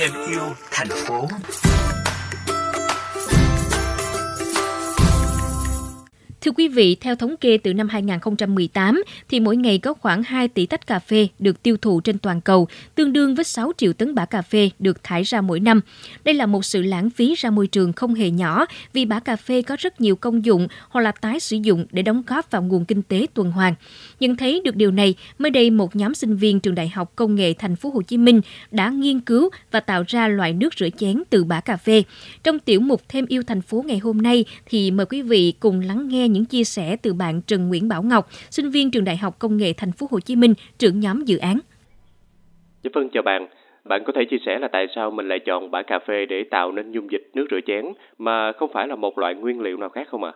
thêm yêu thành phố. Thưa quý vị, theo thống kê từ năm 2018, thì mỗi ngày có khoảng 2 tỷ tách cà phê được tiêu thụ trên toàn cầu, tương đương với 6 triệu tấn bã cà phê được thải ra mỗi năm. Đây là một sự lãng phí ra môi trường không hề nhỏ, vì bã cà phê có rất nhiều công dụng hoặc là tái sử dụng để đóng góp vào nguồn kinh tế tuần hoàn. Nhận thấy được điều này, mới đây một nhóm sinh viên trường Đại học Công nghệ Thành phố Hồ Chí Minh đã nghiên cứu và tạo ra loại nước rửa chén từ bã cà phê. Trong tiểu mục Thêm yêu thành phố ngày hôm nay thì mời quý vị cùng lắng nghe những chia sẻ từ bạn Trần Nguyễn Bảo Ngọc, sinh viên trường Đại học Công nghệ Thành phố Hồ Chí Minh, trưởng nhóm dự án. Vâng, chào bạn. Bạn có thể chia sẻ là tại sao mình lại chọn bã cà phê để tạo nên dung dịch nước rửa chén mà không phải là một loại nguyên liệu nào khác không ạ?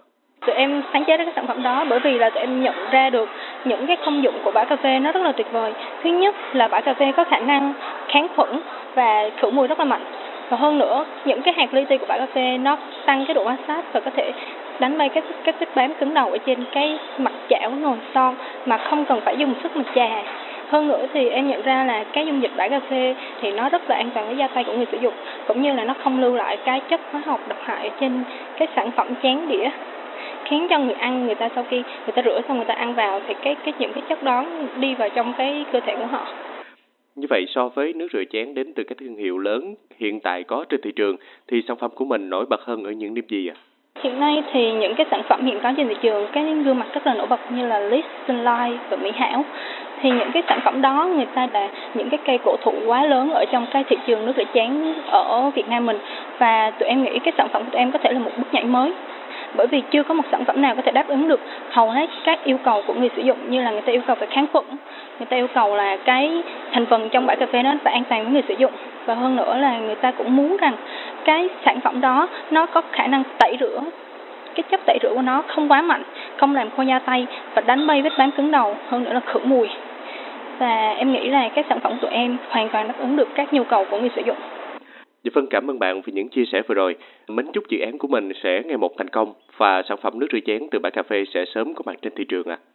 Tụi em sáng chế ra cái sản phẩm đó bởi vì là tụi em nhận ra được những cái công dụng của bã cà phê nó rất là tuyệt vời. Thứ nhất là bã cà phê có khả năng kháng khuẩn và khử mùi rất là mạnh. Và hơn nữa, những cái hạt li ti của bã cà phê nó tăng cái độ hóa sát và có thể đánh bay các vết bám cứng đầu ở trên cái mặt chảo, nồi son mà không cần phải dùng sức mà chà. Hơn nữa thì em nhận ra là cái dung dịch bã cà phê thì nó rất là an toàn với da tay của người sử dụng, cũng như là nó không lưu lại cái chất hóa học độc hại trên cái sản phẩm chén đĩa, khiến cho người ăn, người ta sau khi người ta rửa xong người ta ăn vào thì những cái chất đó đi vào trong cái cơ thể của họ. Như vậy, so với nước rửa chén đến từ các thương hiệu lớn hiện tại có trên thị trường, thì sản phẩm của mình nổi bật hơn ở những điểm gì ạ? Hiện nay thì những cái sản phẩm hiện có trên thị trường, cái gương mặt rất là nổi bật như là Lip, Sunlight và Mỹ Hảo. Thì những cái sản phẩm đó người ta là những cái cây cổ thụ quá lớn ở trong cái thị trường nước rửa chén ở Việt Nam mình. Và tụi em nghĩ cái sản phẩm của tụi em có thể là một bước nhảy mới, bởi vì chưa có một sản phẩm nào có thể đáp ứng được hầu hết các yêu cầu của người sử dụng, như là người ta yêu cầu về kháng khuẩn, người ta yêu cầu là cái thành phần trong bã cà phê nó phải an toàn với người sử dụng, và hơn nữa là người ta cũng muốn rằng cái sản phẩm đó nó có khả năng tẩy rửa, cái chất tẩy rửa của nó không quá mạnh, không làm khô da tay và đánh bay vết bám cứng đầu, hơn nữa là khử mùi. Và em nghĩ là cái sản phẩm của tụi em hoàn toàn đáp ứng được các nhu cầu của người sử dụng. Dạ vâng, cảm ơn bạn vì những chia sẻ vừa rồi. Mến chúc dự án của mình sẽ ngày một thành công và sản phẩm nước rửa chén từ bã cà phê sẽ sớm có mặt trên thị trường ạ.